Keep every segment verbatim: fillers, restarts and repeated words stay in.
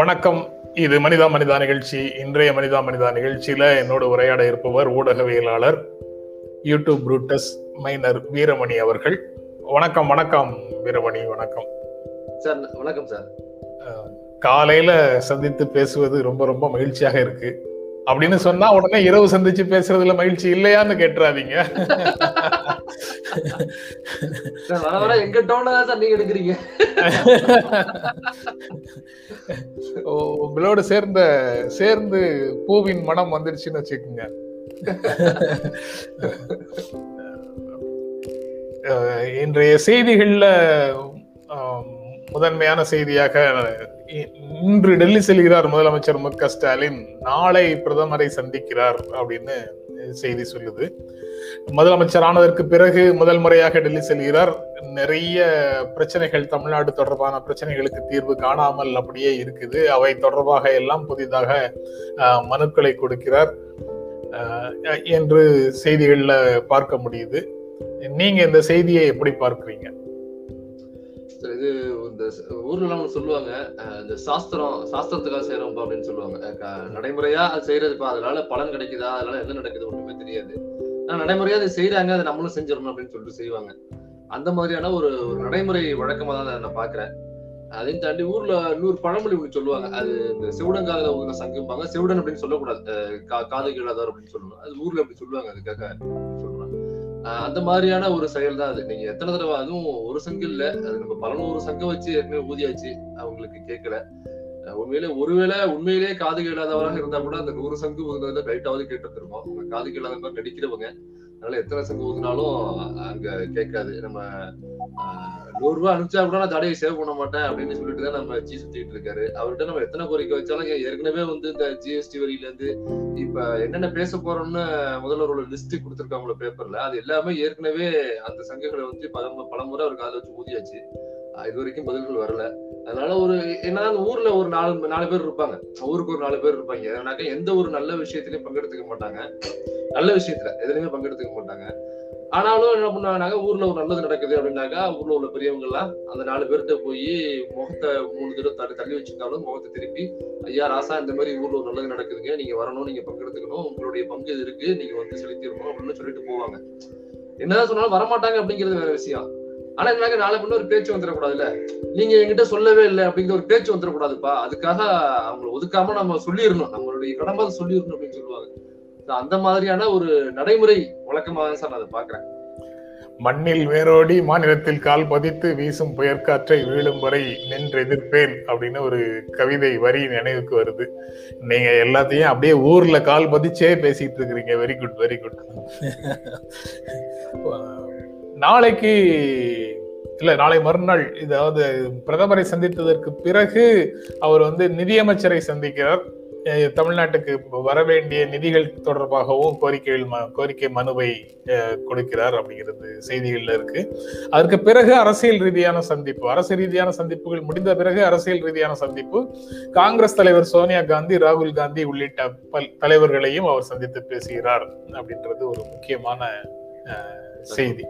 வணக்கம். இது மனிதா மனிதா நிகழ்ச்சி. இன்றைய மனிதா மனிதா நிகழ்ச்சியில என்னோடு உரையாட இருப்பவர் ஊடகவியலாளர், யூடியூப் புரூட்டஸ் மைனர் வீரமணி அவர்கள். வணக்கம். வணக்கம் வீரமணி. வணக்கம் சார். வணக்கம் சார். காலையில சந்தித்து பேசுவது ரொம்ப ரொம்ப மகிழ்ச்சியாக இருக்கு அப்படின்னு சொன்னா உடனே இரவு சந்திச்சு பேசுறதுல மகிழ்ச்சி இல்லையான்னு கேட்டுறாதீங்க. உங்களோட சேர்ந்த சேர்ந்து பூவின் மனம் வந்துருச்சுன்னு வச்சுக்கோங்க. இன்றைய செய்திகள்ல முதன்மையான செய்தியாக இன்று டெல்லி செல்கிறார் முதலமைச்சர் மு க ஸ்டாலின், நாளை பிரதமரை சந்திக்கிறார் அப்படின்னு செய்தி சொல்லுது. முதலமைச்சர் ஆனதற்கு பிறகு முதல் முறையாக டெல்லி செல்கிறார். நிறைய பிரச்சனைகள், தமிழ்நாடு தொடர்பான பிரச்சனைகளுக்கு தீர்வு காணாமல் அப்படியே இருக்குது. அவை தொடர்பாக எல்லாம் புதிதாக மனுக்களை கொடுக்கிறார் என்று செய்திகள்ல பார்க்க முடியுது. நீங்க இந்த செய்தியை எப்படி பார்க்கிறீங்க? இது இந்த ஊர்ல சொல்லுவாங்க, இந்த சாஸ்திரம் சாஸ்திரத்துக்காக செய்யறோம்பா அப்படின்னு சொல்லுவாங்க. நடைமுறையா அது செய்யறதுப்பா, அதனால பலன் கிடைக்குதா, அதனால என்ன நடக்குது ஒன்றுமே தெரியாது. ஆனா நடைமுறையா அதை செய்யறாங்க, அதை நம்மளும் செஞ்சிடணும் அப்படின்னு சொல்லிட்டு செய்வாங்க. அந்த மாதிரியான ஒரு நடைமுறை வழக்கமா தான் நான் பாக்குறேன். அதையும் தாண்டி ஊர்ல இன்னொரு பழமொழி ஒண்ணு சொல்லுவாங்க, அது இந்த செவுடன்காக ஊர்ல சங்கிப்பாங்க. செவுடன் அப்படின்னு சொல்லக்கூடாது, காது கீழாதார் அப்படின்னு சொல்லணும். அது ஊர்ல அப்படி சொல்லுவாங்க, அதுக்காக சொல்றாங்க. அந்த மாதிரியான ஒரு செயல் தான் அது. நீங்க எத்தனை தடவை, அதுவும் ஒரு சங்கு இல்ல, அது நம்ம பல நூறு சங்கம் வச்சு ஏற்கனவே ஊதியாச்சு, அவங்களுக்கு கேட்கல. உண்மையிலே ஒருவேளை உண்மையிலேயே காது கேளாதவராக இருந்தா கூட அந்த நூறு சங்கு ஊதுனதுல ரைட்டாவது கேட்டுருக்கோம். அவங்க காது கேளாத மாதிரி நடிக்கிறவங்க, அதனால எத்தனை சங்கு ஊதுனாலும் அங்க கேட்காது. நம்ம நூறு ரூபாய் அனுப்பிச்சா கூட நான் தடையை சேவ் பண்ண மாட்டேன் அப்படின்னு சொல்லிட்டு தான் நம்ம ஜி சுத்திட்டு இருக்காரு. அவர்கிட்ட நம்ம எத்தனை கோரிக்கை வச்சாலும் ஏற்கனவே வந்து இந்த ஜிஎஸ்டி வரியில இருந்து இப்ப என்னென்ன பேச போறோம்னு முதல்வரோட லிஸ்ட் கொடுத்துருக்காங்களோ பேப்பர்ல, அது எல்லாமே ஏற்கனவே அந்த சங்கங்களை வந்து பல பலமுறை அவருக்கு காதுல வச்சு ஊதியாச்சு. இது வரைக்கும் பதில்கள் வரல. அதனால ஒரு என்னன்னா ஊர்ல ஒரு நாலு நாலு பேர் இருப்பாங்க, ஊருக்கு ஒரு நாலு பேர் இருப்பாங்க. ஏன்னாக்கா எந்த ஒரு நல்ல விஷயத்திலயும் பங்கெடுத்துக்க மாட்டாங்க, நல்ல விஷயத்துல எதுலையுமே பங்கெடுத்துக்க மாட்டாங்க. ஆனாலும் என்ன பண்ணாங்க, ஊர்ல ஒரு நல்லது நடக்குது அப்படின்னாக்கா ஊர்ல உள்ள பெரியவங்க எல்லாம் அந்த நாலு பேர்கிட்ட போய் முகத்தை மூணு தடவை தள்ளி தள்ளி வச்சிருந்தாலும் முகத்தை திருப்பி, ஐயா ராசா இந்த மாதிரி ஊர்ல ஒரு நல்லது நடக்குதுங்க, நீங்க வரணும், நீங்க பங்கெடுத்துக்கணும், உங்களுடைய பங்கு இது இருக்கு, நீங்க வந்து செலுத்திடணும் அப்படின்னு சொல்லிட்டு போவாங்க. என்னதான் சொன்னாலும் வரமாட்டாங்க அப்படிங்கிறது வேற விஷயம். ஆனா என்னாக்க நாளை பண்ண ஒரு பேச்சு வந்துடக்கூடாதுல்ல, நீங்க என்கிட்ட சொல்லவே இல்லை அப்படிங்கிற ஒரு பேச்சு வந்துடக்கூடாதுப்பா. அதுக்காக அவங்களை ஒதுக்காம நம்ம சொல்லிடணும், நம்மளுடைய கடமை அதை சொல்லிடணும் அப்படின்னு சொல்லுவாங்க. அந்த மாதிரியான ஒரு நடைமுறை வழக்கமாக சார் நான் அதை பாக்குறேன். மண்ணில் வேரோடி மாநிலத்தில் கால் பதித்து வீசும் புயற்காற்றை வீழும் வரை நின்று எதிர்ப்பேன் அப்படின்னு ஒரு கவிதை வரி நினைவுக்கு வருது. நீங்க எல்லாத்தையும் அப்படியே ஊர்ல கால் பதிச்சே பேசிட்டு இருக்கிறீங்க. Very good, very good. நாளைக்கு இல்லை, நாளை மறுநாள், இதாவது பிரதமரை சந்தித்ததற்கு பிறகு அவர் வந்து நிதியமைச்சரை சந்திக்கிறார். தமிழ்நாட்டுக்கு வரவேண்டிய நிதிகள் தொடர்பாகவும் கோரிக்கைகள் கோரிக்கை மனுவை கொடுக்கிறார் அப்படிங்கிறது செய்திகள்ல இருக்கு. அதற்கு பிறகு அரசியல் ரீதியான சந்திப்பு, அரசு ரீதியான சந்திப்புகள் முடிந்த பிறகு அரசியல் ரீதியான சந்திப்பு, காங்கிரஸ் தலைவர் சோனியா காந்தி, ராகுல் காந்தி உள்ளிட்ட பல் தலைவர்களையும் அவர் சந்தித்து பேசுகிறார் அப்படின்றது ஒரு முக்கியமான செய்தி.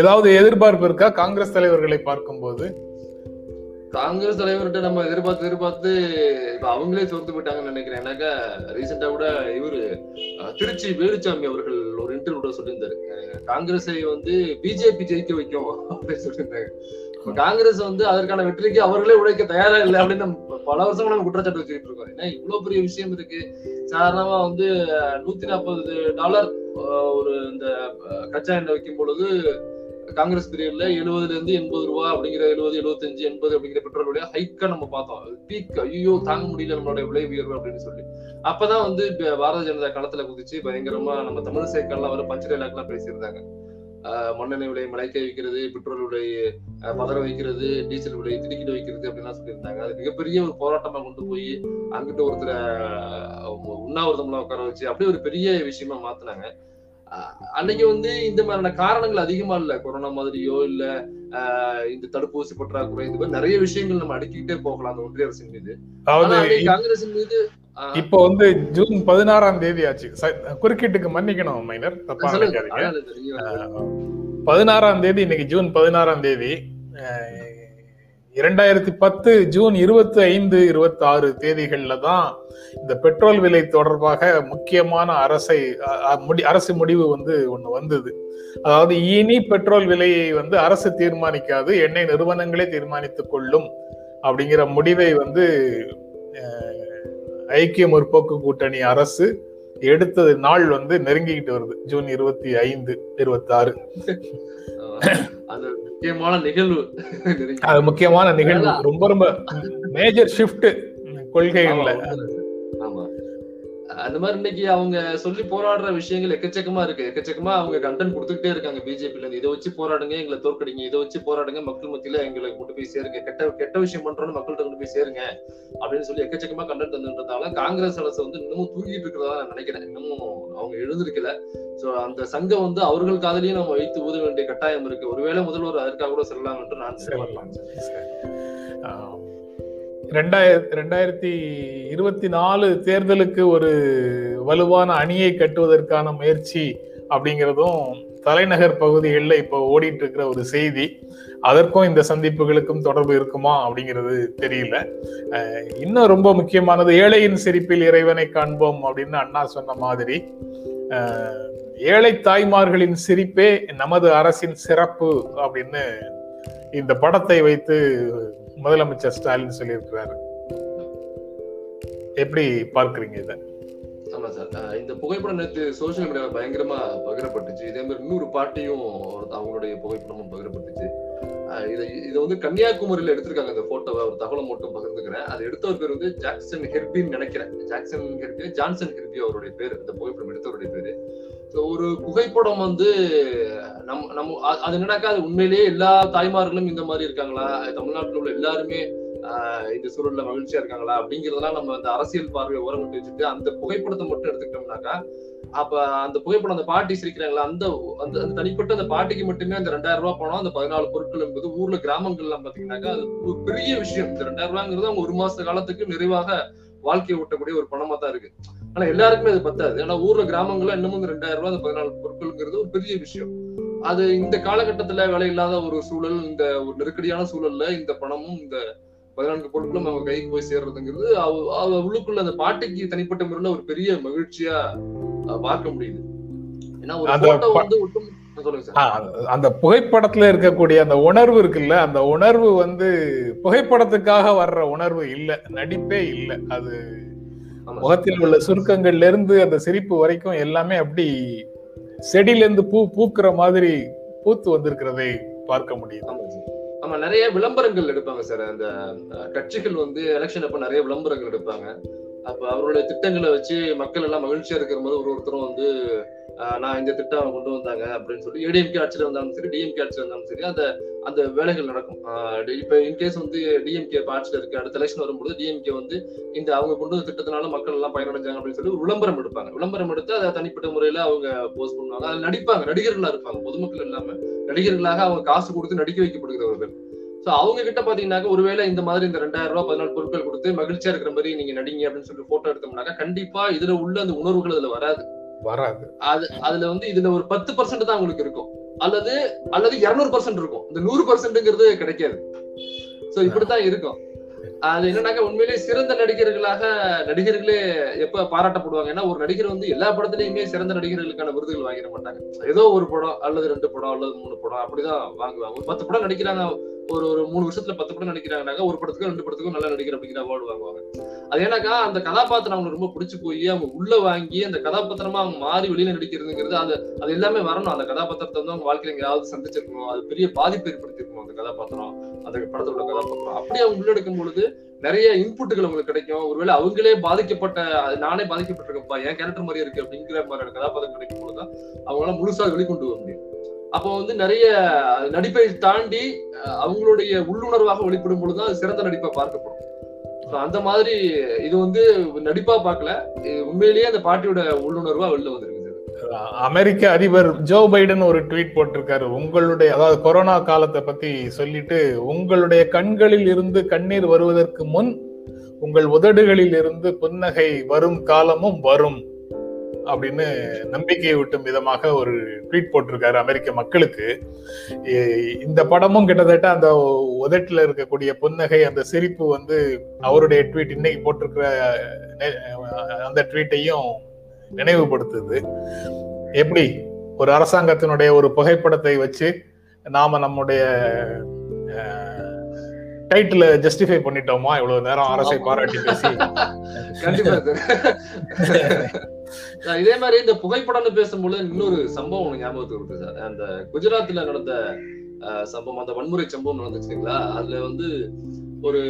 ஏதாவது எதிர்பார்ப்பு இருக்கா காங்கிரஸ் தலைவர்களை பார்க்கும்போது? காங்கிரஸ் தலைவர்கிட்ட நம்ம எதிர்பார்த்து எதிர்பார்த்து இப்ப அவங்களே தோர்த்து போயிட்டாங்கன்னு நினைக்கிறேன். ஏன்னாக்கா ரீசெண்டா கூட இவரு திருச்சி வீரச்சாமி அவர்கள் ஒரு இன்டர்வியூ கூட சொல்லியிருந்தாரு, காங்கிரஸை வந்து பிஜேபி ஜெயிக்க வைக்கும் அப்படின்னு சொல்லியிருந்தாங்க. இப்ப காங்கிரஸ் வந்து அதற்கான வெற்றிக்கு அவர்களே உழைக்க தயாரா இல்லை அப்படின்னு நம்ம பல வருஷமா நம்ம குற்றச்சாட்டு வச்சுக்கிட்டு இருக்கோம். ஏன்னா இவ்வளவு பெரிய விஷயம் இருக்கு. சாதாரணமா வந்து நூத்தி நாற்பது டாலர் ஒரு இந்த கச்சா எண்ணெய் வைக்கும் பொழுது காங்கிரஸ் பீரியட்ல எழுபதுல இருந்து எண்பது ரூபா அப்படிங்கிற எழுபது எழுபத்தஞ்சு எண்பது அப்படிங்கிற பெட்ரோல் விலையா ஹைக்கா நம்ம பார்த்தோம். பீக் ஐயோ தாங்க முடியல நம்மளோட விலை உயர்வு அப்படின்னு சொல்லி அப்பதான் வந்து பாரதிய ஜனதா களத்துல குதிச்சு பயங்கரமா நம்ம தமிழிசைக்கெல்லாம் வர பஞ்சரைலாக்கெல்லாம் பேசியிருந்தாங்க. மண்ணெண்ணெய் விலை மலைக்கை வைக்கிறது, பெட்ரோல் விலை பதற வைக்கிறது, டீசல் விலை திடுக்கிட்டு வைக்கிறது அப்படின்லாம் சொல்லியிருந்தாங்க. அது மிகப்பெரிய ஒரு போராட்டமா கொண்டு போய் அங்கிட்ட ஒருத்தர உண்ணாவிரதம்லாம் உட்கார வச்சு அப்படியே ஒரு பெரிய விஷயமா மாத்தினாங்க. அன்னைக்கு வந்து இந்த மாதிரியான காரணங்கள் அதிகமா இல்ல, கொரோனா மாதிரியோ இல்ல ஆஹ் இந்த தடுப்பூசி பற்றாக்குறை இந்த மாதிரி நிறைய விஷயங்கள் நம்ம அடுக்கிட்டே போகலாம் அந்த ஒன்றிய அரசின் மீது. காங்கிரசின் மீது இப்போ வந்து ஜூன் பதினாறாம் தேதி ஆச்சு, குறுக்கீட்டுக்கு மன்னிக்கணும் மைனர், தப்பா நினைக்காதீங்க. பதினாறாம் தேதி இன்னைக்கு ஜூன் பதினாறாம் தேதி இரண்டாயிரத்தி பத்து ஜூன் இருபத்தி ஐந்து இருபத்தி ஆறு தேதிகள்ல தான் இந்த பெட்ரோல் விலை தொடர்பாக முக்கியமான அரசை அரசு முடிவு வந்து ஒன்று வந்தது. அதாவது இனி பெட்ரோல் விலையை வந்து அரசு தீர்மானிக்காது, எண்ணெய் நிறுவனங்களே தீர்மானித்துக் கொள்ளும் அப்படிங்கிற முடிவை வந்து ஐக்கிய முற்போக்கு கூட்டணி அரசு எடுத்தது. நாள் வந்து நெருங்கிக்கிட்டு வருது, ஜூன் இருபத்தி ஐந்து இருபத்தி ஆறு முக்கியமான நிகழ்வு. அது முக்கியமான நிகழ்வு, ரொம்ப ரொம்ப மேஜர் ஷிஃப்ட் கொள்கைகள்ல. ஆமா, அந்த மாதிரி இன்னைக்கு அவங்க சொல்லி போராடுற விஷயங்கள் எக்கச்சக்கமா இருக்கு. எக்கச்சக்கமா அவங்க கண்டென்ட் கொடுத்துக்கிட்டே இருக்காங்க பிஜேபில இருந்து. இதை வச்சு போராடுங்க, எங்களை தோற்கடிங்க, இதை வச்சு போராடுங்க, மக்கள் மத்தியில எங்களை கொண்டு போய் சேருங்க, கெட்ட கெட்ட விஷயம் பண்றோம்னு மக்கள்கிட்ட கொண்டு போய் சேருங்க அப்படின்னு சொல்லி எக்கச்சக்கமா கண்டென்ட் வந்துன்றதால காங்கிரஸ் அரசு வந்து இன்னமும் தூங்கிட்டு இருக்கிறதா நான் நினைக்கிறேன். இன்னமும் அவங்க எழுந்திருக்கல. சோ அந்த சங்கம் வந்து அவர்கள் காதலையும் நம்ம வைத்து ஊத வேண்டிய கட்டாயம் இருக்கு. ஒருவேளை முதல்வர் அதற்காக கூட செல்லலாம் என்று நான் நினைக்கிறேன். ரெண்டாயிரத்தி ரெண்டாயிரத்தி இருபத்தி நாலு தேர்தலுக்கு ஒரு வலுவான அணியை கட்டுவதற்கான முயற்சி அப்படிங்கிறதும் தலைநகர் பகுதிகளில் இப்போ ஓடிட்டு இருக்கிற ஒரு செய்தி. அதற்கும் இந்த சந்திப்புகளுக்கும் தொடர்பு இருக்குமா அப்படிங்கிறது தெரியல. இன்னும் ரொம்ப முக்கியமானது, ஏழையின் சிரிப்பில் இறைவனை காண்போம் அப்படின்னு அண்ணா சொன்ன மாதிரி ஏழை தாய்மார்களின் சிரிப்பே நமது அரசின் சிறப்பு அப்படின்னு இந்த படத்தை வைத்து முதலமைச்சர் ஸ்டாலின் சொல்லியிருக்கிறாரு. எப்படி பார்க்குறீங்க இதை? ஆமா சார், இந்த புகைப்படம் நேற்று சோசியல் மீடியாவில் பயங்கரமா பகிரப்பட்டுச்சு. இதே மாதிரி இன்னொரு பாட்டியும் அவங்களுடைய புகைப்படமும் பகிரப்பட்டுச்சு. இதை இதை வந்து கன்னியாகுமரியில எடுத்திருக்காங்க இந்த போட்டோவை. ஒரு தகவலை மட்டும் பகிர்ந்துக்கிறேன். அது எடுத்தவர் பேர் வந்து ஜாக்சன் ஹெர்பின்னு நினைக்கிறேன். ஜாக்சன் ஹெர்பி ஜான்சன் ஹெர்பி அவருடைய பேர், இந்த புகைப்படம் எடுத்தவருடைய பேரு. ஒரு புகைப்படம் வந்து நம் நம்ம அது என்னன்னாக்கா அது உண்மையிலேயே எல்லா தாய்மார்களும் இந்த மாதிரி இருக்காங்களா, தமிழ்நாட்டில் உள்ள எல்லாருமே ஆஹ் இந்த சூழல்ல மகிழ்ச்சியா இருக்காங்களா அப்படிங்கிறதெல்லாம் நம்ம அந்த அரசியல் பார்வையை ஓரங்கட்டு வச்சுட்டு அந்த புகைப்படத்தை மட்டும் எடுத்துக்கிட்டோம்னாக்கா அப்ப அந்த புகைப்படம் அந்த பாட்டி சிரிக்கிறாங்களா அந்த அந்த தனிப்பட்ட அந்த பாட்டிக்கு மட்டுமே அந்த ரெண்டாயிரம் ரூபாய் போனோம் அந்த பதினாலு பொருட்கள் என்பது ஊர்ல கிராமங்கள்லாம் பாத்தீங்கன்னாக்கா அது ஒரு பெரிய விஷயம். இந்த ரெண்டாயிரம் ரூபாங்கிறது அவங்க ஒரு மாச காலத்துக்கு நிறைவாக வாழ்க்கையை ஓட்டக்கூடிய ஒரு பணமா தான் இருக்கு. ஆனா எல்லாருக்குமே அது பத்தாது. ஆனா ஊர்ல கிராமங்கள்லாம் இன்னமும் ரெண்டாயிரம் ரூபாய் அந்த பதினாலு பொருட்கள்ங்கிறது ஒரு பெரிய விஷயம். அது இந்த காலகட்டத்துல வேலை இல்லாத ஒரு சூழல், இந்த ஒரு நெருக்கடியான சூழல்ல இந்த பணமும் இந்த பதினான்கு பொருட்களும் அவங்க கைக்கு போய் சேர்றதுங்கிறது அவளுக்குள்ள அந்த பாட்டிக்கு தனிப்பட்ட முறையில ஒரு பெரிய மகிழ்ச்சியா பார்க்க முடியுது. அந்த புகைப்படத்துல இருக்கக்கூடிய அந்த உணர்வு இருக்குல்ல, அந்த உணர்வு வந்து புகைப்படத்துக்காக வர்ற உணர்வு இல்ல, நடிப்பே இல்லை. அது முகத்தில் உள்ள சுருக்கங்கள்ல இருந்து அந்த சிரிப்பு வரைக்கும் எல்லாமே அப்படி செடியில இருந்து பூ பூக்குற மாதிரி பூத்து வந்திருக்கிறதை பார்க்க முடியுது. ஆமா, நிறைய விளம்பரங்கள் எடுப்பாங்க சார். அந்த கட்சிகள் வந்து எலெக்ஷன் அப்ப நிறைய விளம்பரங்கள் எடுப்பாங்க. அப்ப அவருடைய திட்டங்களை வச்சு மக்கள் எல்லாம் மகிழ்ச்சியா இருக்கிற போது ஒரு ஒருத்தரும் வந்து நான் இந்த திட்டம் கொண்டு வந்தாங்க அப்படின்னு சொல்லி ஏடிஎம்கே ஆட்சியில இருந்தாலும் சரி டிஎம்கே ஆட்சியில இருந்தாலும் சரி அந்த அந்த வேலைகள் நடக்கும். இப்ப இன்கேஸ் வந்து டிஎம்கே ஆட்சியில இருக்கு, அடுத்த எலெக்ஷன் வரும்போது டிஎம்கே வந்து இந்த அவங்க கொண்டு வந்த திட்டத்தினால மக்கள் எல்லாம் பயனடைஞ்சாங்க அப்படின்னு சொல்லி விளம்பரம் எடுப்பாங்க. விளம்பரம் எடுத்து அதை தனிப்பட்ட முறையில அவங்க போஸ்ட் பண்ணுவாங்க. அதுல நடிப்பாங்க, நடிகர்களா இருப்பாங்க, பொதுமக்கள் இல்லாம நடிகர்களாக அவங்க காசு கொடுத்து நடிக்க வைக்கப்படுகிறவர்கள். சோ அவங்க கிட்ட பாத்தீங்கன்னாக்க ஒருவேளை இந்த மாதிரி இந்த ரெண்டாயிரம் ரூபாய் பதினாலு பொருட்கள் கொடுத்து மகிழ்ச்சியா இருக்கிற மாதிரி நீங்க நடிங்க அப்படின்னு சொல்லி போட்டோ எடுத்தோம்னாக்கா கண்டிப்பா இதுல உள்ள அந்த உணர்வுகள் அதுல வராது வராது அது அதுல வந்து இதுல ஒரு பத்து பர்சன்ட் தான் உங்களுக்கு இருக்கும், அல்லது அல்லது இருநூறு பர்சன்ட் இருக்கும். இந்த நூறு பர்சன்ட்ங்கிறது கிடைக்காது. சோ இப்படித்தான் இருக்கும். அது என்னன்னாக்கா உண்மையிலேயே சிறந்த நடிகர்களாக நடிகர்களே எப்ப பாராட்டப்படுவாங்க, ஏன்னா ஒரு நடிகர் வந்து எல்லா படத்துலயுமே சிறந்த நடிகர்களுக்கான விருதுகள் வாங்கிட மாட்டாங்க. ஏதோ ஒரு படம் அல்லது ரெண்டு படம் அல்லது மூணு படம் அப்படிதான் வாங்குவாங்க. ஒரு பத்து படம் நடிக்கிறாங்க, ஒரு ஒரு மூணு வருஷத்துல பத்து படம் நடிக்கிறாங்கனாக்கா ஒரு படத்துக்கும் ரெண்டு படத்துக்கும் நல்லா நடிக்கிற அப்படிங்கிற அவார்டு வாங்குவாங்க. அது ஏன்னாக்கா அந்த கதாபாத்திரம் அவங்க ரொம்ப பிடிச்சி போய் அவங்க உள்ள வாங்கி அந்த கதாபாத்திரமா அவங்க மாறி வெளியில நடிக்கிறதுங்கிறது அது அது எல்லாமே வரணும். அந்த கதாபாத்திரத்தை வந்து அவங்க வாழ்க்கையில எங்கேயாவது சந்திச்சிருக்கணும், அது பெரிய பாதிப்பு ஏற்படுத்திருக்கணும் அந்த கதாபாத்திரம், அந்த படத்தோட கதாபாத்திரம். அப்படி அவங்க உள்ளெடுக்கும் பொழுது நிறைய இன்புட்டுகள் அவங்களுக்கு கிடைக்கும். ஒருவேளை அவங்களே பாதிக்கப்பட்ட, நானே பாதிக்கப்பட்டிருக்கப்பா, என் கேரக்டர் மாதிரி இருக்கு அப்படிங்கிற மாதிரியான கதாபாத்திரம் கிடைக்கும் பொழுதுதான் அவங்களால முழுசா வெளிக்கொண்டு வர முடியும். அப்போ வந்து நிறைய நடிப்பை தாண்டி அவங்களுடைய உள்ளுணர்வாக வெளிப்படும் பொழுதுதான் சிறந்த நடிப்பா பார்க்கப்படும். அந்த மாதிரி இது வந்து நடிப்பா பார்க்கல, உண்மையிலேயே அந்த பாட்டியோட உள்ளுணர்வா வெளில வந்துருக்கு. அமெரிக்க அதிபர் ஜோ பைடன் ஒரு ட்வீட் போட்டிருக்காரு, உங்களுடைய அதாவது கொரோனா காலத்தை பத்தி சொல்லிட்டு, உங்களுடைய கண்களில் இருந்து கண்ணீர் வருவதற்கு முன் உங்கள் உதடுகளில் இருந்து புன்னகை வரும் காலமும் வரும் அப்படின்னு நம்பிக்கையை ஊட்டும் விதமாக ஒரு ட்வீட் போட்டிருக்காரு அமெரிக்க மக்களுக்கு. இந்த படமும் கிட்டத்தட்ட அந்த உதட்டில் இருக்கக்கூடிய புன்னகை, அந்த சிரிப்பு வந்து அவருடைய ட்வீட் இன்னைக்கு போட்டிருக்கிற அந்த ட்வீட்டையும் நினைவுபடுத்துது. எப்படி ஒரு அரசாங்கத்தினுடைய ஒரு புகைப்படத்தை வச்சு நாம நம்முடைய டைட்டில் ஜஸ்டிஃபை பண்ணிட்டோமா இவ்வளவு நேரம் அரசை பாராட்டி பேசி? கண்டிப்பா இதே மாதிரி இந்த புகைப்படம்னு பேசும்போது இன்னொரு சம்பவம் ஞாபகத்துக்கு வருது சார். அந்த குஜராத்ல நடந்த சம்பவம், அந்த வன்முறை சம்பவம் நடந்துச்சுங்களா, அதுல வந்து ஒரு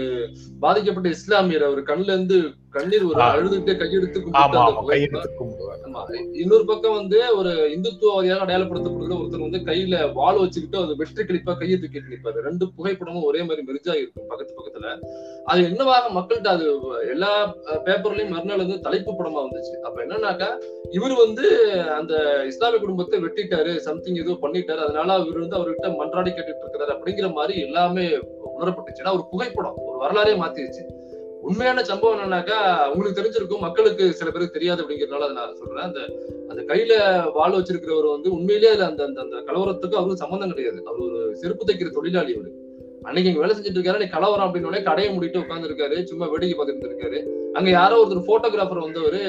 பாதிக்கப்பட்ட இஸ்லாமியர் அவர் கண்ணுல இருந்து கண்ணீர் ஒரு அழுதுகிட்டே கையெடுத்து, இன்னொரு பக்கம் வந்து ஒரு இந்துத்துவவாதியாக அடையாளப்படுத்தப்படுகிற ஒருத்தர் வந்து கையில வாள் வச்சுக்கிட்டு அது வெற்றி கிளிப்பா கையை தூக்கிட்டு நிற்பாரு. ரெண்டு புகைப்படமும் ஒரே மாதிரி மெரிஜா இருக்கும் பக்கத்து பக்கத்துல. அது என்னவாக மக்கள்கிட்ட அது எல்லா பேப்பர்லயும் மறுநாள் வந்து தலைப்பு படமா வந்துச்சு. அப்ப என்னன்னாக்கா இவர் வந்து அந்த இஸ்லாமிய குடும்பத்தை வெட்டிட்டாரு, சம்திங் ஏதோ பண்ணிட்டாரு, அதனால இவர் வந்து அவர்கிட்ட மன்றாடி கேட்டுட்டு இருக்கிறாரு அப்படிங்கிற மாதிரி எல்லாமே உணரப்பட்டுச்சுன்னா ஒரு புகைப்படம் ஒரு வரலாறே மாத்திருச்சு. உண்மையான சம்பவம் என்னன்னாக்கா உங்களுக்கு தெரிஞ்சிருக்கும், மக்களுக்கு சில பேருக்கு தெரியாது அப்படிங்கிறதுனால அதை நான் சொல்றேன். அந்த அந்த கையில வாழ வச்சிருக்கிறவர் வந்து உண்மையிலேயே அதுல அந்த அந்த கலவரத்துக்கு அவருக்கு சம்பந்தம் கிடையாது. அவர் ஒரு செருப்பு தைக்கிற தொழிலாளி. அவரு அன்னைக்கு இங்க வேலை செஞ்சுட்டு இருக்காரு, அன்னைக்கு கலவரம் அப்படின்னோடனே கடையை முடிட்டு உட்கார்ந்து இருக்காரு, சும்மா வேடிக்கை பார்த்துட்டு இருக்காரு. அங்க யாரோ ஒருத்தர் போட்டோகிராஃபர் வந்தவரு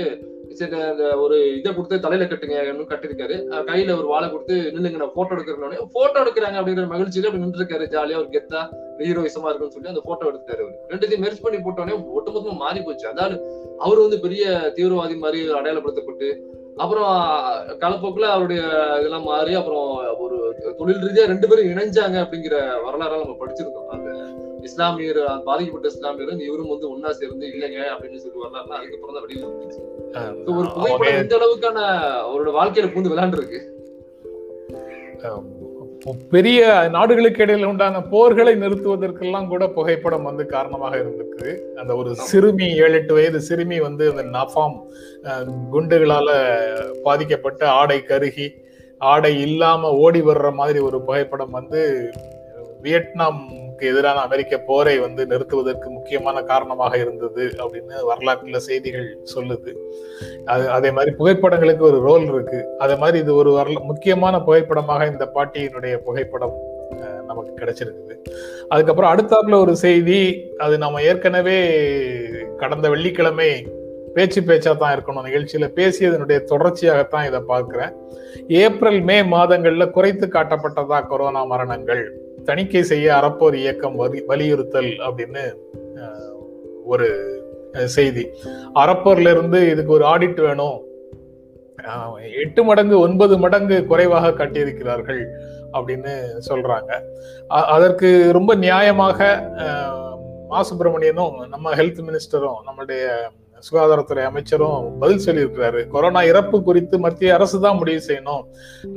சரி அந்த ஒரு இதை கொடுத்து தலையில கட்டுங்க கட்டிருக்காரு, கையில ஒரு வாழை கொடுத்து நின்னுங்க நான் போட்டோ எடுக்கிறேன்னு, போட்டோ எடுக்கிறாங்க அப்படிங்கிற மகிழ்ச்சியில அப்படி நின்று இருக்காரு ஜாலியா, ஒரு கெத்தா ஹீரோயிசமா இருக்குன்னு சொல்லி அந்த போட்டோ எடுத்துட்டாரு. ரெண்டுத்தையும் மெர்ஜ் பண்ணி போட்டோடனே ஒட்டுமொத்தமா மாறி போச்சு. அதாவது அவரு வந்து பெரிய தீவிரவாதி மாதிரி அடையாளப்படுத்தப்பட்டு அப்புறம் காலப்போக்குல அவருடைய இதெல்லாம் மாறி அப்புறம் ஒரு தொழில் ரீதியா ரெண்டு பேரும் இணைஞ்சாங்க அப்படிங்கிற வரலாறு நம்ம படிச்சிருக்கோம். அந்த இஸ்லாமியர் பாதிக்கப்பட்ட இஸ்லாமியர் இவரும் வந்து ஒன்னா சேர்ந்து இல்லைங்க அப்படின்னு சொல்லி வரலாறுனா அதுக்கப்புறம் தான் வெளியே வந்துச்சு. ஒரு புகைப்படம் இந்த அளவுக்கான அவரோட வாழ்க்கையில பூந்து விளையாண்டு இருக்கு. பெரிய நாடுகளுக்கு இடையில உண்டான போர்களை நிறுத்துவதற்கெல்லாம் கூட புகைப்படம் வந்து காரணமாக இருந்திருக்கு. அந்த ஒரு சிறுமி, ஏழு எட்டு வயது சிறுமி வந்து அந்த நஃபாம் குண்டுகளால பாதிக்கப்பட்டு ஆடை கருகி ஆடை இல்லாம ஓடி வர்ற மாதிரி ஒரு புகைப்படம் வந்து வியட்நாமுக்கு எதிரான அமெரிக்க போரை வந்து நிறுத்துவதற்கு முக்கியமான காரணமாக இருந்தது அப்படின்னு வரலாற்றுல செய்திகள் சொல்லுது. அது அதே மாதிரி புகைப்படங்களுக்கு ஒரு ரோல் இருக்கு. அதே மாதிரி இது ஒரு வரலா முக்கியமான புகைப்படமாக இந்த பாட்டியினுடைய புகைப்படம் நமக்கு கிடைச்சிருக்குது. அதுக்கப்புறம் அடுத்தாப்புல ஒரு செய்தி, அது நம்ம ஏற்கனவே கடந்த வெள்ளிக்கிழமை பேச்சு பேச்சா தான் இருக்கணும் நிகழ்ச்சியில பேசியதனுடைய தொடர்ச்சியாகத்தான் இதை பார்க்கிறேன். ஏப்ரல் மே மாதங்கள்ல குறைத்து காட்டப்பட்டதா கொரோனா மரணங்கள், தணிக்கை செய்ய அறப்போர் இயக்கம் வலியுறுத்தல் அப்படின்னு ஒரு செய்தி. அறப்போர்ல இருந்து இதுக்கு ஒரு ஆடிட் வேணும், எட்டு மடங்கு ஒன்பது மடங்கு குறைவாக கட்டியிருக்கிறார்கள் அப்படின்னு சொல்றாங்க. அதற்கு ரொம்ப நியாயமாக மா சுப்பிரமணியனும் நம்ம ஹெல்த் மினிஸ்டரும் நம்மளுடைய சுகாதாரத்துறை அமைச்சரும் பதில் சொல்லியிருக்கிறாரு. கொரோனா இறப்பு குறித்து மத்திய அரசு தான் முடிவு செய்யணும்,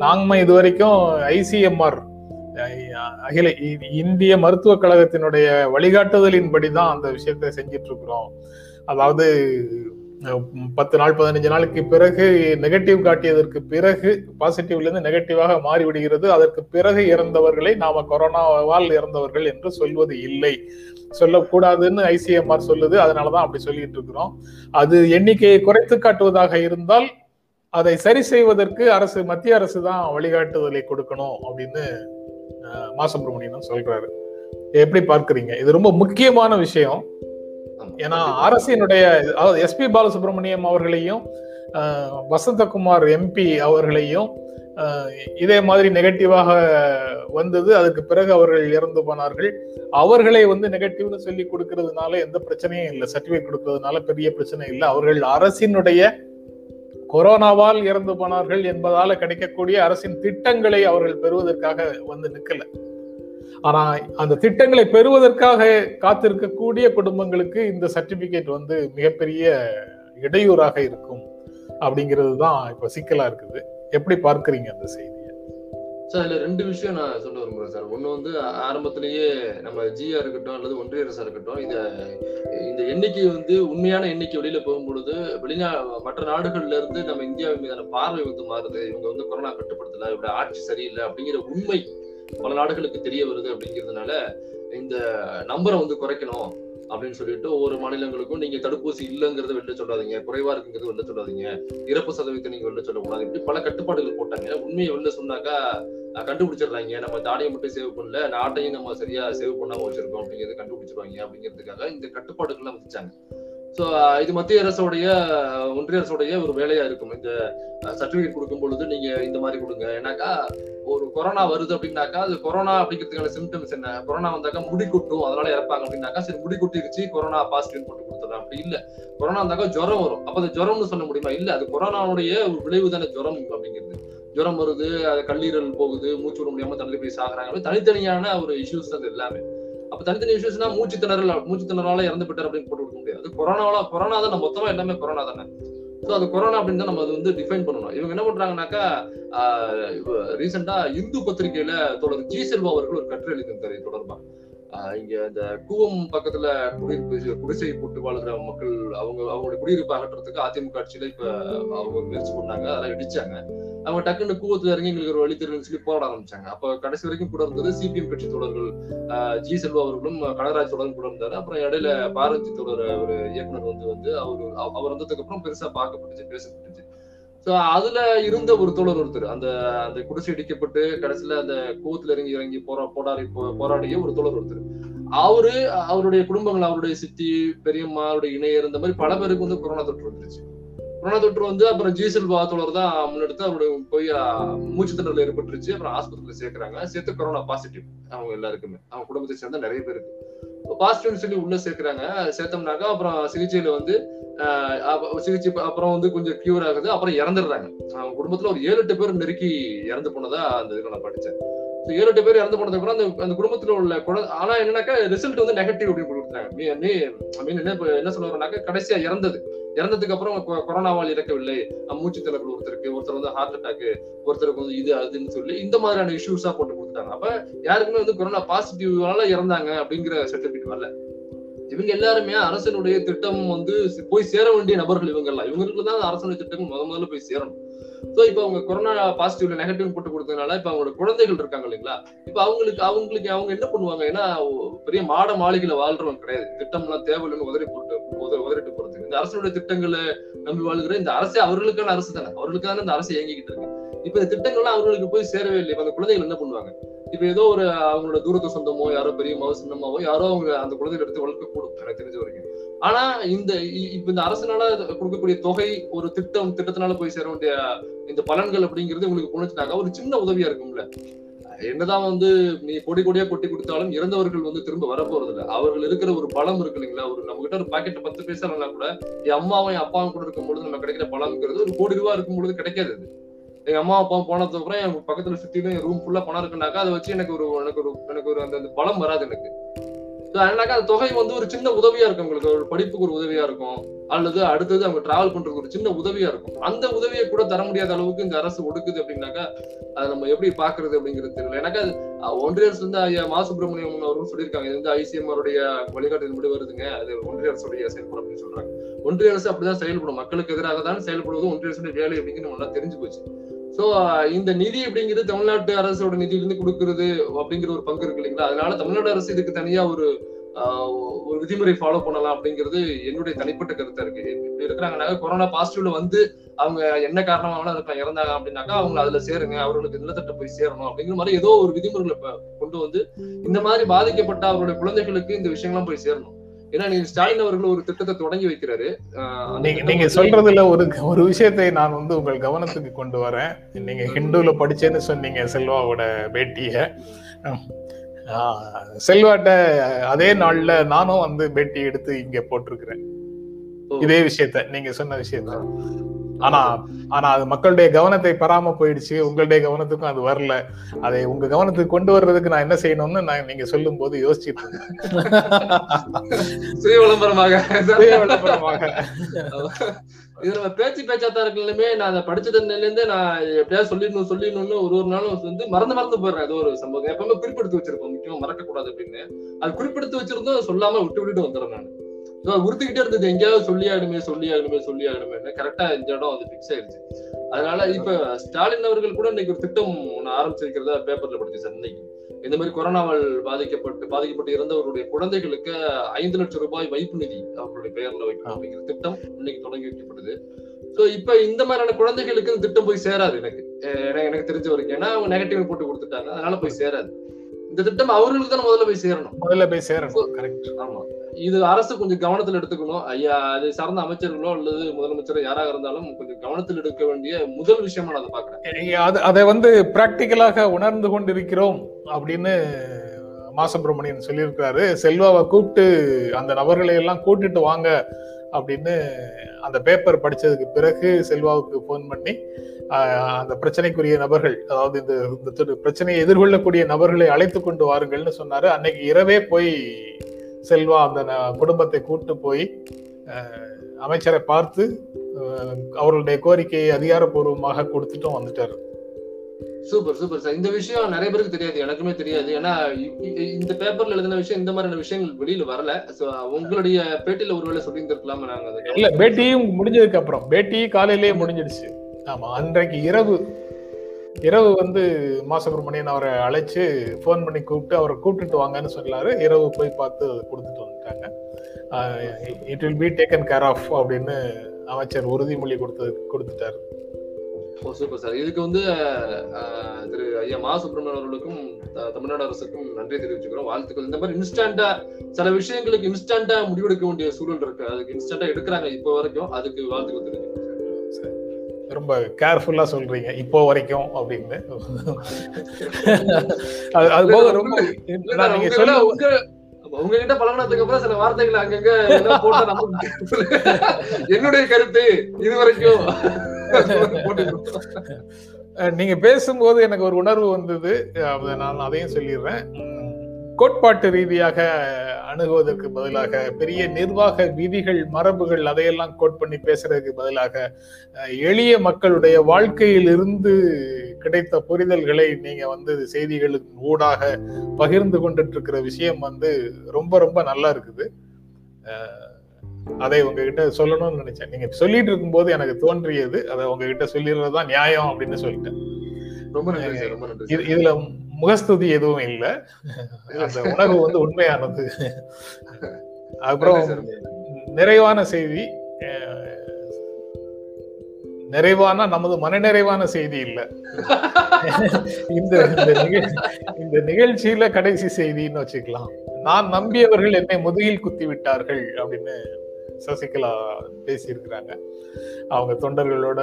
நாங்க இது வரைக்கும் ஐசிஎம்ஆர் அகில இந்திய மருத்துவக் கழகத்தினுடைய வழிகாட்டுதலின்படிதான் அந்த விஷயத்தை செஞ்சிட்டு இருக்கிறோம். அதாவது பத்து நாள் பதினஞ்சு நாளுக்கு பிறகு நெகட்டிவ் காட்டியதற்கு பிறகு, பாசிட்டிவ்ல இருந்து நெகட்டிவாக மாறிவிடுகிறது, அதற்கு பிறகு இறந்தவர்களை நாம கொரோனாவால் இறந்தவர்கள் என்று சொல்வது இல்லை, சொல்லக்கூடாதுன்னு ஐசிஎம்ஆர் சொல்லுது. அதனாலதான் அப்படி சொல்லிட்டு இருக்கிறோம். அது எண்ணிக்கையை குறைத்து காட்டுவதாக இருந்தால் அதை சரி செய்வதற்கு அரசு, மத்திய அரசு தான் வழிகாட்டுதலை கொடுக்கணும் அப்படின்னு மா சுப்பிரமணியன் சொல்றாரு. எப்படி பார்க்கறீங்க? இது ரொம்ப முக்கியமான விஷயம். ஏன்னா அரசினுடைய எஸ்பி பாலசுப்ரமணியம் அவர்களையும் வசந்தகுமார் எம்பி அவர்களையும் இதே மாதிரி நெகட்டிவாக வந்தது. அதுக்கு பிறகு அவர்கள் இறந்து போனார்கள். அவர்களை வந்து நெகட்டிவ்னு சொல்லி கொடுக்கறதுனால எந்த பிரச்சனையும் இல்லை, சர்டிஃபிகேட் கொடுக்கறதுனால பெரிய பிரச்சனை இல்லை. அவர்கள் அரசினுடைய கொரோனாவால் இறந்து போனார்கள் என்பதால கிடைக்கக்கூடிய அரசின் திட்டங்களை அவர்கள் பெறுவதற்காக வந்து நிக்கல. ஆனா அந்த திட்டங்களை பெறுவதற்காக காத்திருக்கக்கூடிய குடும்பங்களுக்கு இந்த சர்டிபிகேட் வந்து மிகப்பெரிய இடையூறாக இருக்கும் அப்படிங்கிறது தான் இப்ப சிக்கலா இருக்குது. எப்படி பார்க்குறீங்க அந்த செய்தியை? சார் இல்லை, ரெண்டு விஷயம் நான் சொல்ல விரும்புகிறேன் சார். ஒன்று வந்து ஆரம்பத்திலேயே நம்ம ஜியா இருக்கட்டும் அல்லது ஒன்றிய அரசாக இருக்கட்டும், இதை இந்த எண்ணிக்கை வந்து உண்மையான எண்ணிக்கை வெளியில் போகும்பொழுது வெளிநா மற்ற நாடுகள்லேருந்து நம்ம இந்தியாவின் மீதான பார்வை வந்து மாறுது. இவங்க வந்து கொரோனா கட்டுப்படுத்தலை, இவருடைய ஆட்சி சரியில்லை அப்படிங்கிற உண்மை பல நாடுகளுக்கு தெரிய வருது. அப்படிங்கிறதுனால இந்த நம்பரை வந்து குறைக்கணும் அப்படின்னு சொல்லிட்டு ஒவ்வொரு மாநிலங்களுக்கும் நீங்க தடுப்பூசி இல்லைங்கிறத வெளில சொல்லாதீங்க, குறைவா இருக்குங்கிறது வெளில சொல்லாதீங்க, இறப்பு சதவீதத்தை நீங்க வெளில சொல்லக்கூடாது, இப்படி பல கட்டுப்பாடுகள் போட்டாங்க. உண்மையை வெளில சொன்னாக்கா கண்டுபிடிச்சிடறாங்க, நம்ம தாடியை மட்டும் சேவ் பண்ணல, நாட்டையும் நம்ம சரியா சேவ் பண்ணாம வச்சிருக்கோம் அப்படிங்கிறத கண்டுபிடிச்சிருவாங்க. அப்படிங்கிறதுக்காக இந்த கட்டுப்பாடுகள்லாம் வச்சாங்க. ஸோ இது மத்திய அரசோடைய ஒன்றிய அரசோடைய ஒரு வேலையா இருக்கும். இந்த சர்டிஃபிகேட் கொடுக்கும் பொழுது நீங்க இந்த மாதிரி கொடுங்க. ஏன்னாக்கா ஒரு கொரோனா வருது அப்படின்னாக்கா அது கொரோனா அப்படிங்கிறதுக்கான சிம்டம்ஸ் என்ன, கொரோனா வந்தாக்கா முடி கொட்டும் அதனால இறப்பாங்க அப்படின்னாக்கா சரி முடி கொட்டிருச்சு கொரோனா பாசிட்டிவ் போட்டு கொடுத்துடலாம். அப்படி இல்லை, கொரோனா வந்தாக்கா ஜுரம் வரும், அப்போ அது ஜுரம்னு சொல்ல முடியுமா? இல்லை, அது கொரோனாவுடைய ஒரு விளைவு தானே ஜுரம் அப்படிங்கிறது. ஜுரம் வருது, அது கல்லீரல் போகுது, மூச்சு விட முடியாம தள்ளி போய் சாகுறாங்க, தனித்தனியான ஒரு இஷ்யூஸ் அது எல்லாமே. அப்ப தனித்தனி இஷ்யூஸ்னா மூச்சு திணறல், மூச்சு திணறலால இறந்து போயிட்டார் அப்படின்னு போட்டு கொடுக்க முடியாது. அது கொரோனாவால கொரோனா தானே, மொத்தமா எல்லாமே கொரோனா தானே. ஸோ அது கொரோனா அப்படின்னு தான் நம்ம அது வந்து டிஃபைன் பண்ணணும். இவங்க என்ன பண்றாங்கன்னாக்கா ரீசெண்டா இந்து பத்திரிகையில தொடர் ஜி செல்வா அவர்கள் ஒரு கட்டுரை எழுதியிருந்தாரு இது தொடர்பா. இங்க இந்த கூவம் பக்கத்துல குடியிருப்பு குடிசை போட்டு வாழ்கிற மக்கள் அவங்க அவங்களுடைய குடியிருப்பு அகற்றத்துக்கு அதிமுக ஆட்சியில இப்ப அவங்க முயற்சி பண்ணாங்க, அதெல்லாம் இடிச்சாங்க. அவங்க டக்குன்னு கூவத்துல இறங்கி எங்களுக்கு ஒரு வழி தெரியும்னு சொல்லி போராட ஆரம்பிச்சாங்க. அப்ப கடைசி வரைக்கும் கூட இருந்தது சிபிஎம் கட்சி தொடர்கள், ஜி செல்வா அவர்களும் கனகராஜ் தொடரும் கூட இருந்தாரு. அப்புறம் இடையில பாரதி தொடர் ஒரு இயக்குனர் வந்து வந்து அவரு அவர் வந்ததுக்கு அப்புறம் பெருசா பார்க்கப்பட்டுச்சு, பேசப்பட்டுச்சு. ஸோ அதுல இருந்த ஒரு தோழர் ஒருத்தர் அந்த அந்த குடிசை இடிக்கப்பட்டு கடைசியில அந்த கூவத்துல இறங்கி இறங்கி போரா போராடி போராடிய ஒரு தோழர் ஒருத்தர். அவரு அவருடைய குடும்பங்கள், அவருடைய சித்தி, பெரியம்மா, அவருடைய இணையர், இந்த மாதிரி பல பேருக்கு வந்து கொரோனா தொற்று வந்துருச்சு. கொரோனா தொற்று வந்து அப்புறம் ஜி செல்வா தோழர் தான் முன்னெடுத்து அவருடைய போய் மூச்சு திணறல் ஏற்பட்டுருச்சு. அப்புறம் ஆஸ்பத்திரியில சேர்க்கிறாங்க, சேர்த்து கொரோனா பாசிட்டிவ் அவங்க எல்லாருக்குமே, அவங்க குடும்பத்தை சேர்ந்தா நிறைய பேருக்கு பாசிட்டிவ்னு சொல்லி உள்ள சேர்க்கிறாங்க. சேர்த்தோம்னாக்கா அப்புறம் சிகிச்சையில வந்து சிகிச்சை அப்புறம் வந்து கொஞ்சம் கியூர் ஆகுது, அப்புறம் இறந்துடுறாங்க. அவங்க குடும்பத்துல ஒரு ஏழு எட்டு பேர் நெருக்கி இறந்து போனதா அந்த இதுல நான் படிச்சேன். ஏழு எட்டு பேர் இறந்து போனதுக்கு அப்புறம் அந்த அந்த குடும்பத்துல உள்ள குழந்தை, ஆனா என்னன்னாக்கா ரிசல்ட் வந்து நெகட்டிவ் அப்படின்னு கொடுத்துட்டாங்க. என்ன சொல்லுவாங்கன்னாக்கா கடைசியா இறந்தது இறந்ததுக்கு அப்புறம் கொரோனாவால் இறக்கவில்லை, மூச்சு திணறல் ஒருத்தருக்கு, ஒருத்தர் வந்து ஹார்ட் அட்டாக்கு, ஒருத்தருக்கு வந்து இது அதுன்னு சொல்லி இந்த மாதிரியான இஷ்யூஸா போட்டு கொடுத்துட்டாங்க. அப்ப யாருக்குமே வந்து கொரோனா பாசிட்டிவ்னால இறந்தாங்க அப்படிங்கிற சர்டிபிகேட் வரல. இவங்க எல்லாருமே அரசனுடைய திட்டம் வந்து போய் சேர வேண்டிய நபர்கள் இவங்க எல்லாம். இவங்களுக்கு தான் அரசனுடைய திட்டங்கள் முத முதல்ல போய் சேரணும். ஸோ இப்போ அவங்க கொரோனா பாசிட்டிவ்ல நெகட்டிவ் போட்டு கொடுத்ததுனால இப்போ அவங்களோட குழந்தைகள் இருக்காங்க இல்லைங்களா, இப்போ அவங்களுக்கு அவங்களுக்கு அவங்க என்ன பண்ணுவாங்க? ஏன்னா பெரிய மாட மாளிகையில வாழ்றவங்க கிடையாது, திட்டம்லாம் தேவையில்லைன்னு உதறி போட்டு உதறிட்டு போறதுக்கு இந்த அரசனுடைய திட்டங்களை நம்பி வாழ்கிற இந்த அரசே அவர்களுக்கான அரசு தானே, அவர்களுக்கு தானே இந்த அரசு இயங்கிக்கிட்டு இருக்கு. இப்ப இந்த திட்டங்கள்லாம் அவர்களுக்கு போய் சேரவே இல்லை. இப்ப அந்த குழந்தைகள் என்ன பண்ணுவாங்க? இப்ப ஏதோ ஒரு அவங்களோட தூரத்து சொந்தமோ யாரோ பெரியமாவோ சின்னமாவோ யாரோ அவங்க அந்த குழந்தைகள் எடுத்து வளர்க்க கூடும் எனக்கு தெரிஞ்ச வரைக்கும். ஆனா இந்த இப்ப இந்த அரசனால கொடுக்கக்கூடிய தொகை, ஒரு திட்டம் திட்டத்தினால போய் சேர வேண்டிய இந்த பலன்கள் அப்படிங்கிறது உங்களுக்கு போனச்சுனாக்கா ஒரு சின்ன உதவியா இருக்கும்ல. என்னதான் வந்து நீ கொடி கொடியா கொட்டி கொடுத்தாலும் இறந்தவர்கள் வந்து திரும்ப வரப்போறது இல்லை. அவர்கள் இருக்கிற ஒரு பலம் இருக்கு இல்லைங்களா, ஒரு நம்ம கிட்ட ஒரு பாக்கெட்ல பத்து பேசலன்னா கூட என் அம்மாவும் என் அப்பாவும் கூட இருக்கும்பொழுது நம்ம கிடைக்கிற பலம்ங்கிறது ஒரு கோடி ரூபா இருக்கும்பொழுது கிடைக்காது. எங்க அம்மா அப்பா போனதுக்கு அப்புறம் என் பக்கத்துல சுத்திலும் என் ரூம் ஃபுல்லா பணம் இருக்குனாக்கா அதை வச்சு எனக்கு ஒரு எனக்கு ஒரு எனக்கு ஒரு அந்த பலம் வராது எனக்கு. அதனாக்கா அந்த தொகை வந்து ஒரு சின்ன உதவியா இருக்கும் உங்களுக்கு, ஒரு படிப்புக்கு ஒரு உதவியா இருக்கும், அல்லது அடுத்தது அவங்க டிராவல் பண்றதுக்கு ஒரு சின்ன உதவியா இருக்கும். அந்த உதவியை கூட தர முடியாத அளவுக்கு இந்த அரசு ஒடுக்குது அப்படின்னாக்கா அதை நம்ம எப்படி பாக்குறது அப்படிங்கிறது தெரியல. ஏன்னாக்கா ஒன்றிய அரசு வந்து ஐயா மா சுப்பிரமணியம் அவரும் சொல்லியிருக்காங்க, இது வந்து ஐசிஎம்ஆருடைய வழிகாட்டு முடி வருதுங்க, அது ஒன்றிய அரசுடைய செயல்படும் அப்படின்னு சொல்றாங்க. ஒன்றிய அரசு அப்படிதான் செயல்படும், மக்களுக்கு எதிராக தான் செயல்படுவது ஒன்றிய அரசுடைய வேலை அப்படிங்கிறது நம்ம எல்லாம் தெரிஞ்சு போச்சு. சோ இந்த நிதி அப்படிங்கிறது தமிழ்நாட்டு அரசோட நிதியிலிருந்து கொடுக்கறது அப்படிங்கிற ஒரு பங்கு இருக்கு இல்லைங்களா, அதனால தமிழ்நாடு அரசு இதுக்கு தனியா ஒரு ஒரு விதிமுறை ஃபாலோ பண்ணலாம் அப்படிங்கிறது என்னுடைய தனிப்பட்ட கருத்தா இருக்கு. இப்படி இருக்கிறாங்கனாக்கா கொரோனா பாசிட்டிவ்ல வந்து அவங்க என்ன காரணமாக இருப்பாங்க இறந்தாங்க அப்படின்னாக்கா அவங்க அதுல சேருங்க, அவர்களுக்கு நிலத்தட்ட போய் சேரணும் அப்படிங்கிற மாதிரி ஏதோ ஒரு விதிமுறைகளை கொண்டு வந்து இந்த மாதிரி பாதிக்கப்பட்ட அவருடைய குழந்தைகளுக்கு இந்த விஷயங்கள்லாம் போய் சேரணும். ஏன்னா நீங்க ஸ்டாலின் அவர்கள் ஒரு திட்டத்தை தொடங்கி வைக்கிறாரு. நீங்க சொல்றதுல ஒரு ஒரு விஷயத்தை நான் வந்து உங்கள் கவனத்துக்கு கொண்டு வரேன். நீங்க ஹிந்துல படிச்சேன்னு சொன்னீங்க செல்வாவோட பேட்டிய. செல்வாட்ட அதே நாள்ல நானும் வந்து பேட்டி எடுத்து இங்க போட்டிருக்கிறேன் இதே விஷயத்த, நீங்க சொன்ன விஷயத்த. ஆனா ஆனா அது மக்களுடைய கவனத்தை பராம போயிடுச்சு, உங்களுடைய கவனத்துக்கும் அது வரல. அதை உங்க கவனத்துக்கு கொண்டு வர்றதுக்கு நான் என்ன செய்யணும்னு நான் நீங்க சொல்லும் போது யோசிச்சுட்டு இருந்தேன். சுய விளம்பரமாக சுய விளம்பரமாக இது நம்ம பேச்சு பேச்சாத்தான் இருக்கலுமே. நான் அதை படிச்சதுல இருந்து நான் எப்படியாவது சொல்லிடணும் சொல்லிடணும்னு ஒரு ஒரு நாளும் வந்து மறந்து மறந்து போயிடுறேன். அது ஒரு சம்பவம் எப்பவுமே குறிப்பிடுத்து வச்சிருப்போம், முக்கியமா மறக்கக்கூடாது அப்படின்னு. அது குறிப்பிடுத்து வச்சிருந்தோம், சொல்லாம விட்டு விட்டுட்டு வந்துடுறேன். நான் உறுத்துக்கிட்டே இருந்தது எங்கேயாவது சொல்லி ஆகணுமே சொல்லி ஆகணுமே சொல்லி ஆகணுமே கரெக்டா இந்த இடம் அது பிக்ஸ் ஆயிடுச்சு. அதனால இப்ப ஸ்டாலின் அவர்கள் கூட இன்னைக்கு ஒரு திட்டம் ஒண்ணு ஆரம்பிச்சிருக்கிறதா பேப்பர்ல படிச்சு சார். இன்னைக்கு இந்த மாதிரி கொரோனாவால் பாதிக்கப்பட்டு பாதிக்கப்பட்டு இருந்தவர்களுடைய குழந்தைகளுக்கு ஐந்து லட்சம் ரூபாய் வைப்பு நிதி அவர்களுடைய பெயர்ல வைக்கணும் அப்படிங்கிற திட்டம் இன்னைக்கு தொடங்கி வைக்கப்படுது. சோ இப்ப இந்த மாதிரியான குழந்தைகளுக்கு இந்த திட்டம் போய் சேராது. எனக்கு எனக்கு தெரிஞ்ச வரைக்கும் ஏன்னா அவங்க நெகட்டிவ் போட்டு கொடுத்துட்டாங்க, அதனால போய் சேராது இந்த திட்டம். அவர்களுக்கு தான் முதல்ல போய் சேரணும் முதல்ல போய் சேரணும் கரெக்ட். ஆமா, இது அரசு கொஞ்சம் கவனத்தில் எடுத்துக்கணும். ஐயா அது சார்ந்த அமைச்சர்களோ அல்லது முதலமைச்சரோ யாராக இருந்தாலும் கொஞ்சம் கவனத்தில் எடுக்க வேண்டிய முதல் விஷயமா நான் பாக்குறேன். அதை வந்து பிராக்டிக்கலாக உணர்ந்து கொண்டிருக்கிறோம் அப்படின்னு மாசுப்பிரமணியன் சொல்லியிருக்கிறாரு. செல்வாவை கூப்பிட்டு அந்த நபர்களை எல்லாம் கூட்டிட்டு வாங்க அப்படின்னு அந்த பேப்பர் படிச்சதுக்கு பிறகு செல்வாவுக்கு போன் பண்ணி அந்த பிரச்சனைக்குரிய நபர்கள், அதாவது இந்த பிரச்சனையை எதிர்கொள்ளக்கூடிய நபர்களை அழைத்து கொண்டு வாருங்கள்னு சொன்னாரு. அன்னைக்கு இரவே போய் செல்வா அந்த குடும்பத்தை கூட்டு போய் அமைச்சரை பார்த்து அவர்களுடைய கோரிக்கையை அதிகாரப்பூர்வமாக கொடுத்துட்டும் வந்துட்டாரு. Super super sir. இந்த விஷயம் நிறைய பேருக்கு தெரியாது, எனக்குமே தெரியாது. ஏன்னா இந்த பேப்பர்ல எழுதின விஷயம் இந்த மாதிரியான விஷயங்கள் வெளியில வரல. உங்களுடைய பேட்டியில ஒருவேளை சொல்லியிருந்திருக்கலாமா? நாங்க இல்ல, பேட்டியும் முடிஞ்சதுக்கு அப்புறம் பேட்டி காலையிலேயே முடிஞ்சிடுச்சு. ஆமா, அன்றைக்கு இரவு இரவு வந்து மாசுப்பிரமணியன் அவரை அழைச்சு போன் பண்ணி கூப்பிட்டு அவரை கூப்பிட்டு வாங்கன்னு சொன்னாரு. இரவு போய் பார்த்து கொடுத்துட்டு வந்துட்டாங்க. It will be taken care of அப்படின்னு அமைச்சர் உறுதிமொழி கொடுத்து கொடுத்துட்டாரு. Super sir. இதுக்கு வந்து திரு ஐயா மா சுப்பிரமணியன் அவர்களுக்கும் தமிழ்நாடு அரசுக்கும் நன்றி தெரிவிச்சுக்கிறோம், வாழ்த்துக்கள். இந்த மாதிரி இன்ஸ்டன்டா சில விஷயங்களுக்கு இன்ஸ்டன்டா முடிவெடுக்க வேண்டிய சூழல் இருக்கு, அதுக்கு இன்ஸ்டன்டா எடுக்கிறாங்க இப்போ வரைக்கும், அதுக்கு வாழ்த்துக்கள் தெரிவிச்சுக்கிறோம். ரொம்ப கேர்ஃபுல்லா சொல்றீங்க இப்போ வரைக்கும் அப்படின்னு. அது போக ரொம்ப உங்ககிட்ட பழகினதுக்கு அப்புறம் சில வார்த்தைகளை அங்கங்க என்னுடைய கருத்து இது வரைக்கும் நீங்க பேசும்போது எனக்கு ஒரு உணர்வு வந்தது. நான் அதையும் சொல்லிடுறேன். கோட்பாட்டு ரீதியாக அணுகுவதற்கு பதிலாக பெரிய நிர்வாக விதிகள் மரபுகள் அதையெல்லாம் கோட் பண்ணி பேசுறதுக்கு பதிலாக எளிய மக்களுடைய வாழ்க்கையில் இருந்து கிடைத்த புரிதல்களை நீங்க வந்து செய்திகளுக்கு ஊடாக பகிர்ந்து கொண்டுட்டு இருக்கிற விஷயம் வந்து ரொம்ப ரொம்ப நல்லா இருக்குது. அதை உங்ககிட்ட சொல்லணும்னு நினைச்சேன். நீங்க சொல்லிட்டு இருக்கும் போது எனக்கு தோன்றியது அதை உங்ககிட்ட சொல்லிடுறதுதான் நியாயம் அப்படின்னு சொல்லிட்டேன். இதுல முகஸ்துதி எதுவும் இல்லை, அந்த உணர்வு வந்து உண்மையானது. அப்புறம் நிறைவான செய்தி, நிறைவான நமது மன நிறைவான செய்தி இல்லை, இந்த இந்த நிகழ்ச்சியில கடைசி செய்தின்னு வச்சுக்கலாம். நான் நம்பியவர்கள் என்னை முதுகில் குத்தி விட்டார்கள் அப்படின்னு சசிகலா பேசியிருக்கிறாங்க. அவங்க தொண்டர்களோட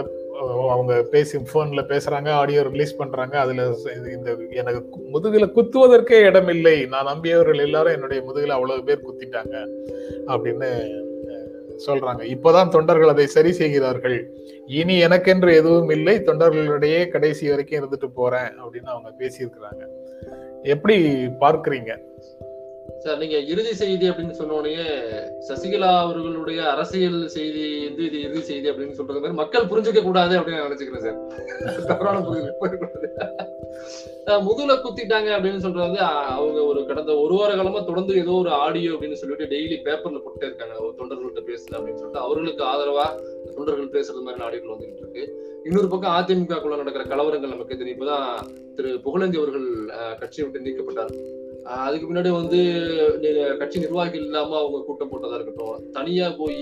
அவங்க பேசி போன்ல பேசுறாங்க, ஆடியோ ரிலீஸ் பண்றாங்க. அதுல இந்த எனக்கு முதுகுல குத்துவதற்கே இடம் இல்லை, நான் நம்பியவர்கள் எல்லாரும் என்னுடைய முதுகுல அவ்வளவு பேர் குத்திட்டாங்க அப்படின்னு சொல்றாங்க. இப்பதான் தொண்டர்கள் அதை சரி செய்கிறார்கள், இனி எனக்கென்று எதுவும் இல்லை, தொண்டர்களுடைய கடைசி வரைக்கும் இருந்துட்டு போறேன் அப்படின்னு அவங்க பேசியிருக்கிறாங்க. எப்படி பார்க்கிறீங்க சார் நீங்க இறுதி செய்தி அப்படின்னு சொன்னோடனே? சசிகலா அவர்களுடைய அரசியல் செய்தி வந்து இது இறுதி செய்தி அப்படின்னு சொல்றது மாதிரி மக்கள் புரிஞ்சுக்க கூடாது அப்படின்னு நான் நினைச்சுக்கிறேன் சார். தவறான புரிதல். முதுகுல குத்திட்டாங்க அப்படின்னு சொல்றது அவங்க ஒரு கடந்த ஒரு வார காலமா தொடர்ந்து ஏதோ ஒரு ஆடியோ அப்படின்னு சொல்லிட்டு டெய்லி பேப்பர்ல போட்டே இருக்காங்க, ஒரு தொண்டர்கள்ட்ட பேசல அப்படின்னு சொல்லிட்டு. அவர்களுக்கு ஆதரவா தொண்டர்கள் பேசுறது மாதிரி ஆடியோக்கள் வந்துட்டு இருக்கு. இன்னொரு பக்கம் அதிமுகக்குள்ள நடக்கிற கலவரங்கள் நமக்கு தெரியும். இப்பதான் திரு புகழந்தி அவர்கள் கட்சியை விட்டு நீக்கப்பட்டார். அதுக்கு முன்னாடி வந்து கட்சி நிர்வாகிகள் இல்லாம அவங்க கூட்டம் போட்டதா இருக்கட்டும், தனியா போய்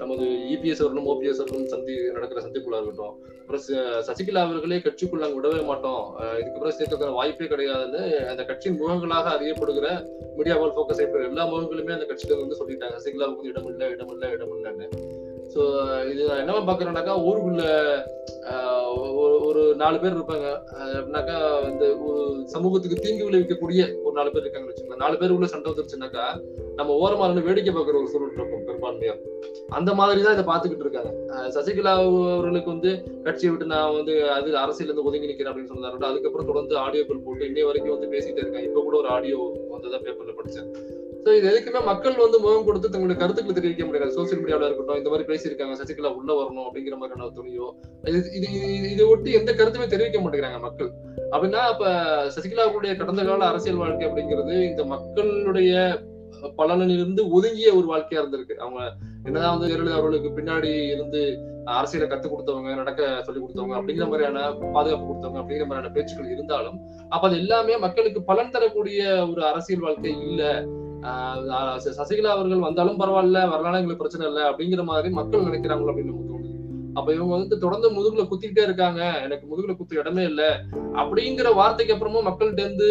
நமது இபிஎஸ் அவர்களும் ஓபிஎஸ் அவர்களும் சந்தி நடக்கிற சந்திப்புள்ளா இருக்கட்டும், அப்புறம் சசிகலா அவர்களே கட்சிக்குள்ள விடவே மாட்டோம், இதுக்கப்புறம் சேர்த்துக்கிற வாய்ப்பே கிடையாதுன்னு அந்த கட்சியின் முகங்களாக அறியப்படுகிற மீடியாவால் ஃபோக்கஸ் செய்யப்படுற எல்லா முகங்களுமே அந்த கட்சியில வந்து சொல்லிட்டாங்க சசிகலாவுக்கு வந்து இடம் இல்லை இடம் இல்லை இடம் இல்லைன்னு. ஸோ இது நான் என்னவா பாக்குறேன்னாக்கா, ஊருக்குள்ள ஒரு நாலு பேர் இருப்பாங்க அப்படின்னாக்கா, இந்த ஒரு சமூகத்துக்கு தீங்கு விளைவிக்கக்கூடிய ஒரு நாலு பேர் இருக்காங்கன்னு வச்சுக்கோங்க. நாலு பேர் உள்ள சண்டை வந்துருச்சுன்னாக்கா நம்ம ஓரமா இருந்து வேடிக்கை பார்க்குற ஒரு சூழல் இருக்கும் பெரும்பான்மையா. அந்த மாதிரிதான் இதை பாத்துக்கிட்டு இருக்காங்க. சசிகலா அவர்களுக்கு வந்து கட்சியை விட்டு நான் வந்து அது அரசியல இருந்து ஒதுங்கி நிக்கிறேன் அப்படின்னு சொன்னதால அதுக்கப்புறம் தொடர்ந்து ஆடியோ பில் போட்டு இன்னைய வரைக்கும் வந்து பேசிட்டே இருக்காங்க. இப்ப கூட ஒரு ஆடியோ வந்ததான் பேப்பர்ல படிச்சேன். ஸோ இது எதுக்குமே மக்கள் வந்து முகம் கொடுத்து தங்களுடைய கருத்துக்களை தெரிவிக்க முடியாது. சோசியல் மீடியாவில் இருக்கட்டும், இந்த மாதிரி பேசியிருக்காங்க சசிகலா உள்ள வரணும் அப்படிங்கிற மாதிரியான துணியோ இது இது இதை ஒட்டி எந்த கருத்துமே தெரிவிக்க மாட்டேங்கிறாங்க மக்கள். அப்படின்னா அப்ப சசிகலாவுடைய கடந்த கால அரசியல் வாழ்க்கை அப்படிங்கிறது இந்த மக்களுடைய பலனிலிருந்து ஒதுங்கிய ஒரு வாழ்க்கையா இருந்திருக்கு. அவங்க என்னதான் வந்து ஜெயலலிதா அவர்களுக்கு பின்னாடி இருந்து அரசியலை கத்து கொடுத்தவங்க, நடக்க சொல்லி கொடுத்தவங்க, அப்படிங்கிற மாதிரியான பாதுகாப்பு கொடுத்தவங்க, அப்படிங்கிற மாதிரியான பேச்சுக்கள் இருந்தாலும் அப்ப அது எல்லாமே மக்களுக்கு பலன் தரக்கூடிய ஒரு அரசியல் வாழ்க்கை இல்லை. ஆஹ் சசிகலா அவர்கள் வந்தாலும் பரவாயில்ல, வரலான எங்களுக்கு பிரச்சனை இல்லை அப்படிங்கிற மாதிரி மக்கள் நினைக்கிறாங்களோ அப்படின்னு நமக்கு தோணுது. அப்ப இவங்க வந்து தொடர்ந்து முதுகுல குத்திக்கிட்டே இருக்காங்க, எனக்கு முதுகுல குத்து இடமே இல்லை அப்படிங்கிற வார்த்தைக்கு அப்புறமும் மக்கள்கிட்ட இருந்து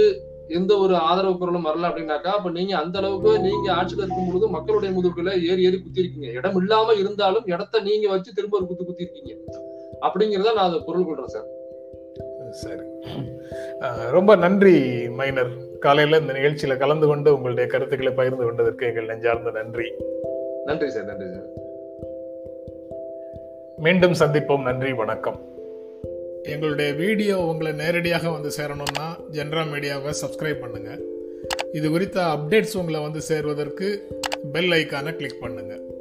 எந்த ஒரு ஆதரவு குரலும் வரல அப்படின்னாக்கா, அப்ப நீங்க அந்த அளவுக்கு நீங்க ஆட்சியில இருக்கும் பொழுது மக்களுடைய முதுகுல ஏறி ஏறி குத்தி இருக்கீங்க. இடம் இல்லாம இருந்தாலும் இடத்த நீங்க வச்சு திரும்ப ஒரு குத்து குத்தி இருக்கீங்க அப்படிங்கிறத நான் அதை பொருள் கொள்றேன் சார். சரி, ரொம்ப நன்றி மைனர். காலையில இந்த நிகழ்ச்சியில கலந்து கொண்டு உங்களுடைய கருத்துக்களை பகிர்ந்து கொண்டதற்கு எங்கள் நெஞ்சார்ந்த நன்றி. நன்றி சார். நன்றி சார். மீண்டும் சந்திப்போம். நன்றி. வணக்கம். எங்களுடைய வீடியோ உங்களை நேரடியாக வந்து சேரணும்னா ஜென்ரா மீடியாவை சப்ஸ்கிரைப் பண்ணுங்கள். இது குறித்த அப்டேட்ஸ் உங்களை வந்து சேர்வதற்கு பெல் ஐக்கானை கிளிக் பண்ணுங்கள்.